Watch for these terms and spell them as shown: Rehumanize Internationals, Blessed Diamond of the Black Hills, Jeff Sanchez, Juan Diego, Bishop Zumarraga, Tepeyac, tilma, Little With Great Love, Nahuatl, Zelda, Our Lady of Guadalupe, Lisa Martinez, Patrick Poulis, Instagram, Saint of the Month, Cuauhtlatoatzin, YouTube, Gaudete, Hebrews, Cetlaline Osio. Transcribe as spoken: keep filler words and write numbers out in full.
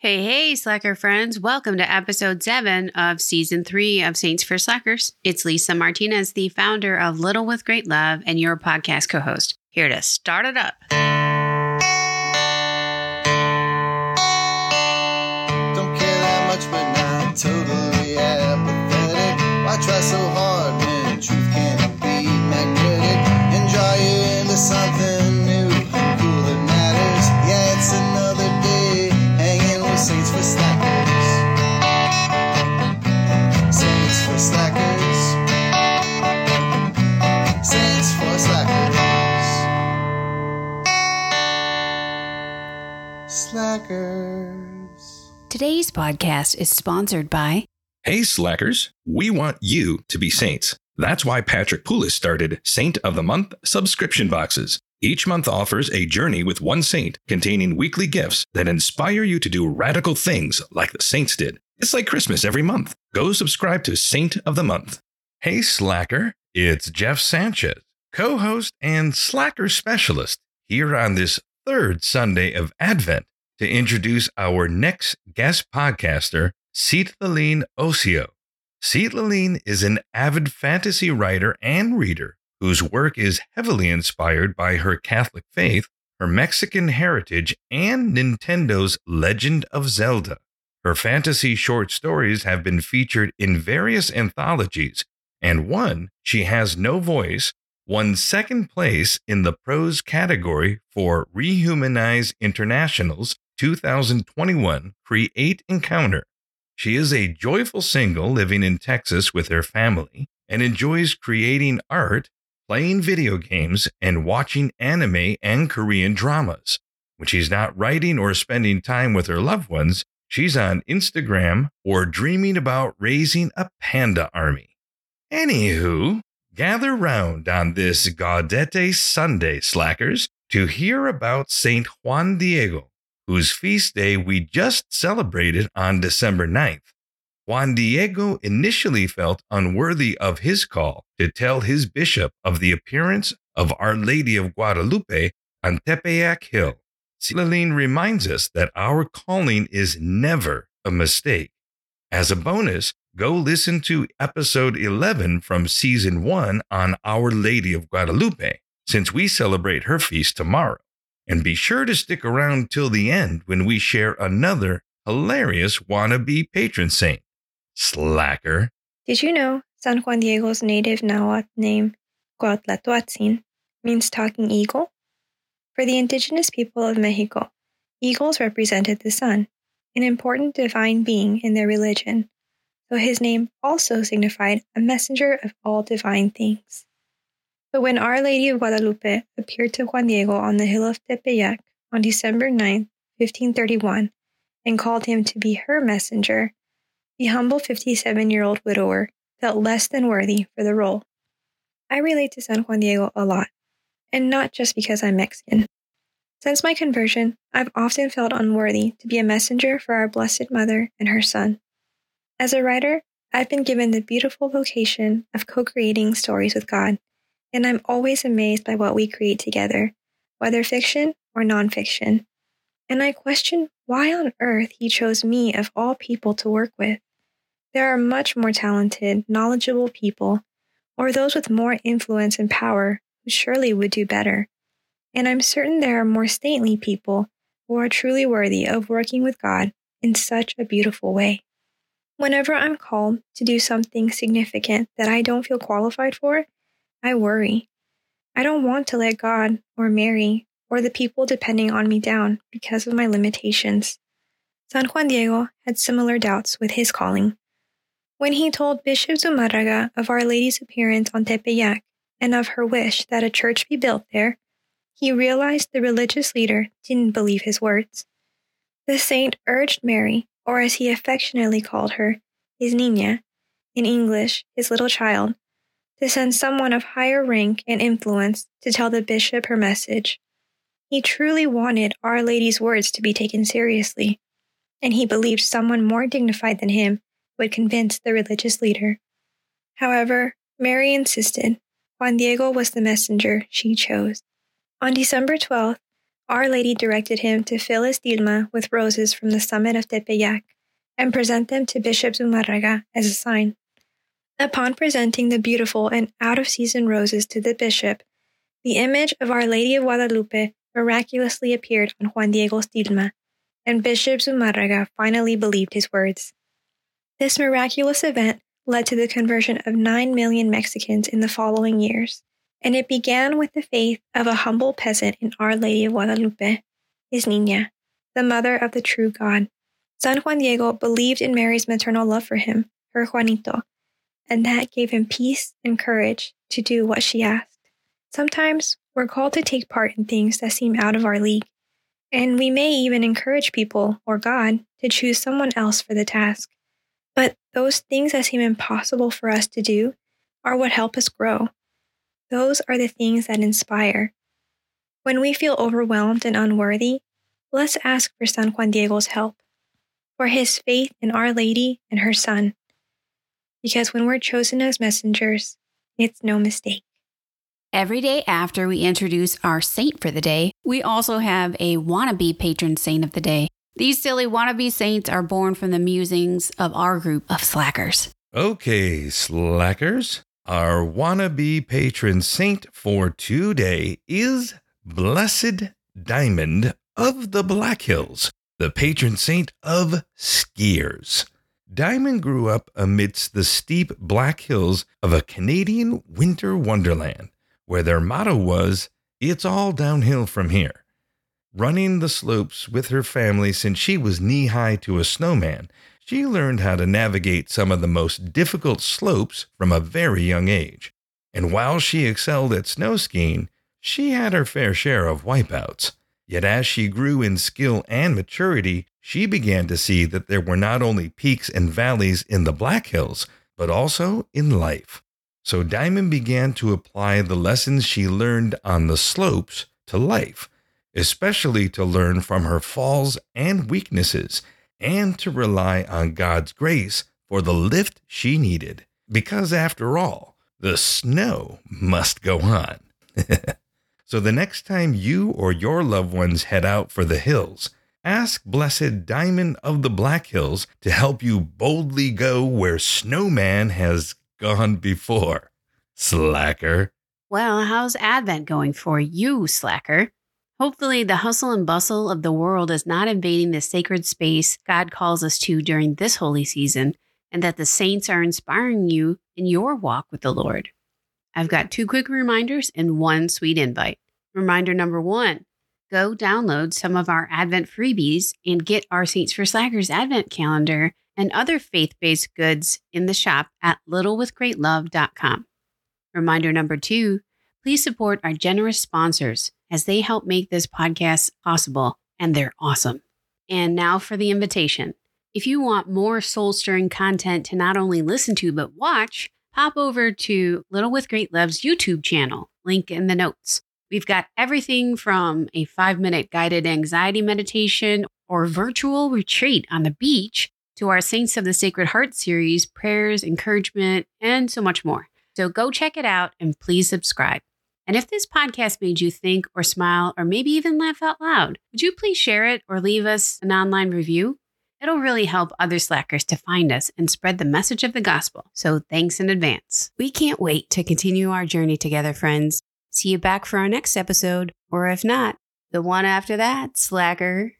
Hey, hey, Slacker friends. Welcome to episode seven of season three of Saints for Slackers. It's Lisa Martinez, the founder of Little With Great Love and your podcast co-host, here to start it up. Don't care that much, but not totally apathetic. Why try so hard when truth can be magnetic? And draw you into something new, cool that matters. Yeah, it's another day hanging with Saints for Slackers. Saints for Slackers. Saints for Slackers. Slackers. Today's podcast is sponsored by Hey Slackers, we want you to be saints. That's why Patrick Poulis started Saint of the Month subscription boxes. Each month offers a journey with one saint containing weekly gifts that inspire you to do radical things like the saints did. It's like Christmas every month. Go subscribe to Saint of the Month. Hey Slacker, it's Jeff Sanchez, co-host and Slacker specialist here on this third Sunday of Advent to introduce our next guest podcaster, Cetlaline Osio. Cetlaline is an avid fantasy writer and reader whose work is heavily inspired by her Catholic faith, her Mexican heritage, and Nintendo's Legend of Zelda. Her fantasy short stories have been featured in various anthologies, and one, She Has No Voice, won second place in the prose category for Rehumanize Internationals two thousand twenty-one Create Encounter. She is a joyful single living in Texas with her family and enjoys creating art, playing video games, and watching anime and Korean dramas. When she's not writing or spending time with her loved ones, she's on Instagram or dreaming about raising a panda army. Anywho, gather round on this Gaudete Sunday, Slackers, to hear about Saint Juan Diego, whose feast day we just celebrated on December ninth. Juan Diego initially felt unworthy of his call to tell his bishop of the appearance of Our Lady of Guadalupe on Tepeyac Hill. Cetlaline reminds us that our calling is never a mistake. As a bonus, go listen to episode eleven from season one on Our Lady of Guadalupe, since we celebrate her feast tomorrow. And be sure to stick around till the end when we share another hilarious wannabe patron saint, Slacker. Did you know San Juan Diego's native Nahuatl name, Cuauhtlatoatzin, means talking eagle? For the indigenous people of Mexico, eagles represented the sun, an important divine being in their religion. So his name also signified a messenger of all divine things. But when Our Lady of Guadalupe appeared to Juan Diego on the hill of Tepeyac on December ninth, fifteen thirty-one, and called him to be her messenger, the humble fifty-seven-year-old widower felt less than worthy for the role. I relate to San Juan Diego a lot, and not just because I'm Mexican. Since my conversion, I've often felt unworthy to be a messenger for our Blessed Mother and her son. As a writer, I've been given the beautiful vocation of co-creating stories with God, and I'm always amazed by what we create together, whether fiction or nonfiction. And I question why on earth He chose me of all people to work with. There are much more talented, knowledgeable people, or those with more influence and power who surely would do better. And I'm certain there are more saintly people who are truly worthy of working with God in such a beautiful way. Whenever I'm called to do something significant that I don't feel qualified for, I worry. I don't want to let God or Mary or the people depending on me down because of my limitations. San Juan Diego had similar doubts with his calling. When he told Bishop Zumarraga of Our Lady's appearance on Tepeyac and of her wish that a church be built there, he realized the religious leader didn't believe his words. The saint urged Mary, or as he affectionately called her, his niña, in English, his little child, to send someone of higher rank and influence to tell the bishop her message. He truly wanted Our Lady's words to be taken seriously, and he believed someone more dignified than him would convince the religious leader. However, Mary insisted. Juan Diego was the messenger she chose. On December twelfth, Our Lady directed him to fill his tilma with roses from the summit of Tepeyac and present them to Bishop Zumarraga as a sign. Upon presenting the beautiful and out-of-season roses to the bishop, the image of Our Lady of Guadalupe miraculously appeared on Juan Diego's tilma, and Bishop Zumarraga finally believed his words. This miraculous event led to the conversion of nine million Mexicans in the following years, and it began with the faith of a humble peasant in Our Lady of Guadalupe, his Niña, the mother of the true God. San Juan Diego believed in Mary's maternal love for him, her Juanito, and that gave him peace and courage to do what she asked. Sometimes we're called to take part in things that seem out of our league, and we may even encourage people, or God, to choose someone else for the task. But those things that seem impossible for us to do are what help us grow. Those are the things that inspire. When we feel overwhelmed and unworthy, let's ask for San Juan Diego's help, for his faith in Our Lady and her son. Because when we're chosen as messengers, it's no mistake. Every day after we introduce our saint for the day, we also have a wannabe patron saint of the day. These silly wannabe saints are born from the musings of our group of slackers. Okay, slackers. Our wannabe patron saint for today is Blessed Diamond of the Black Hills, the patron saint of skiers. Diamond grew up amidst the steep Black Hills of a Canadian winter wonderland, where their motto was, "It's all downhill from here." Running the slopes with her family since she was knee-high to a snowman, she learned how to navigate some of the most difficult slopes from a very young age. And while she excelled at snow skiing, she had her fair share of wipeouts. Yet as she grew in skill and maturity, she began to see that there were not only peaks and valleys in the Black Hills, but also in life. So Diamond began to apply the lessons she learned on the slopes to life, especially to learn from her falls and weaknesses, and to rely on God's grace for the lift she needed. Because after all, the snow must go on. So the next time you or your loved ones head out for the hills, ask Blessed Diamond of the Black Hills to help you boldly go where snowman has gone before. Slacker. Well, how's Advent going for you, slacker? Hopefully, the hustle and bustle of the world is not invading the sacred space God calls us to during this holy season, and that the saints are inspiring you in your walk with the Lord. I've got two quick reminders and one sweet invite. Reminder number one, go download some of our Advent freebies and get our Saints for Slackers Advent calendar and other faith-based goods in the shop at little with great love dot com. Reminder number two, please support our generous sponsors, as they help make this podcast possible, and they're awesome. And now for the invitation. If you want more soul-stirring content to not only listen to but watch, pop over to Little With Great Love's YouTube channel, link in the notes. We've got everything from a five-minute guided anxiety meditation or virtual retreat on the beach to our Saints of the Sacred Heart series, prayers, encouragement, and so much more. So go check it out and please subscribe. And if this podcast made you think or smile or maybe even laugh out loud, would you please share it or leave us an online review? It'll really help other slackers to find us and spread the message of the gospel. So thanks in advance. We can't wait to continue our journey together, friends. See you back for our next episode, or if not, the one after that, slacker.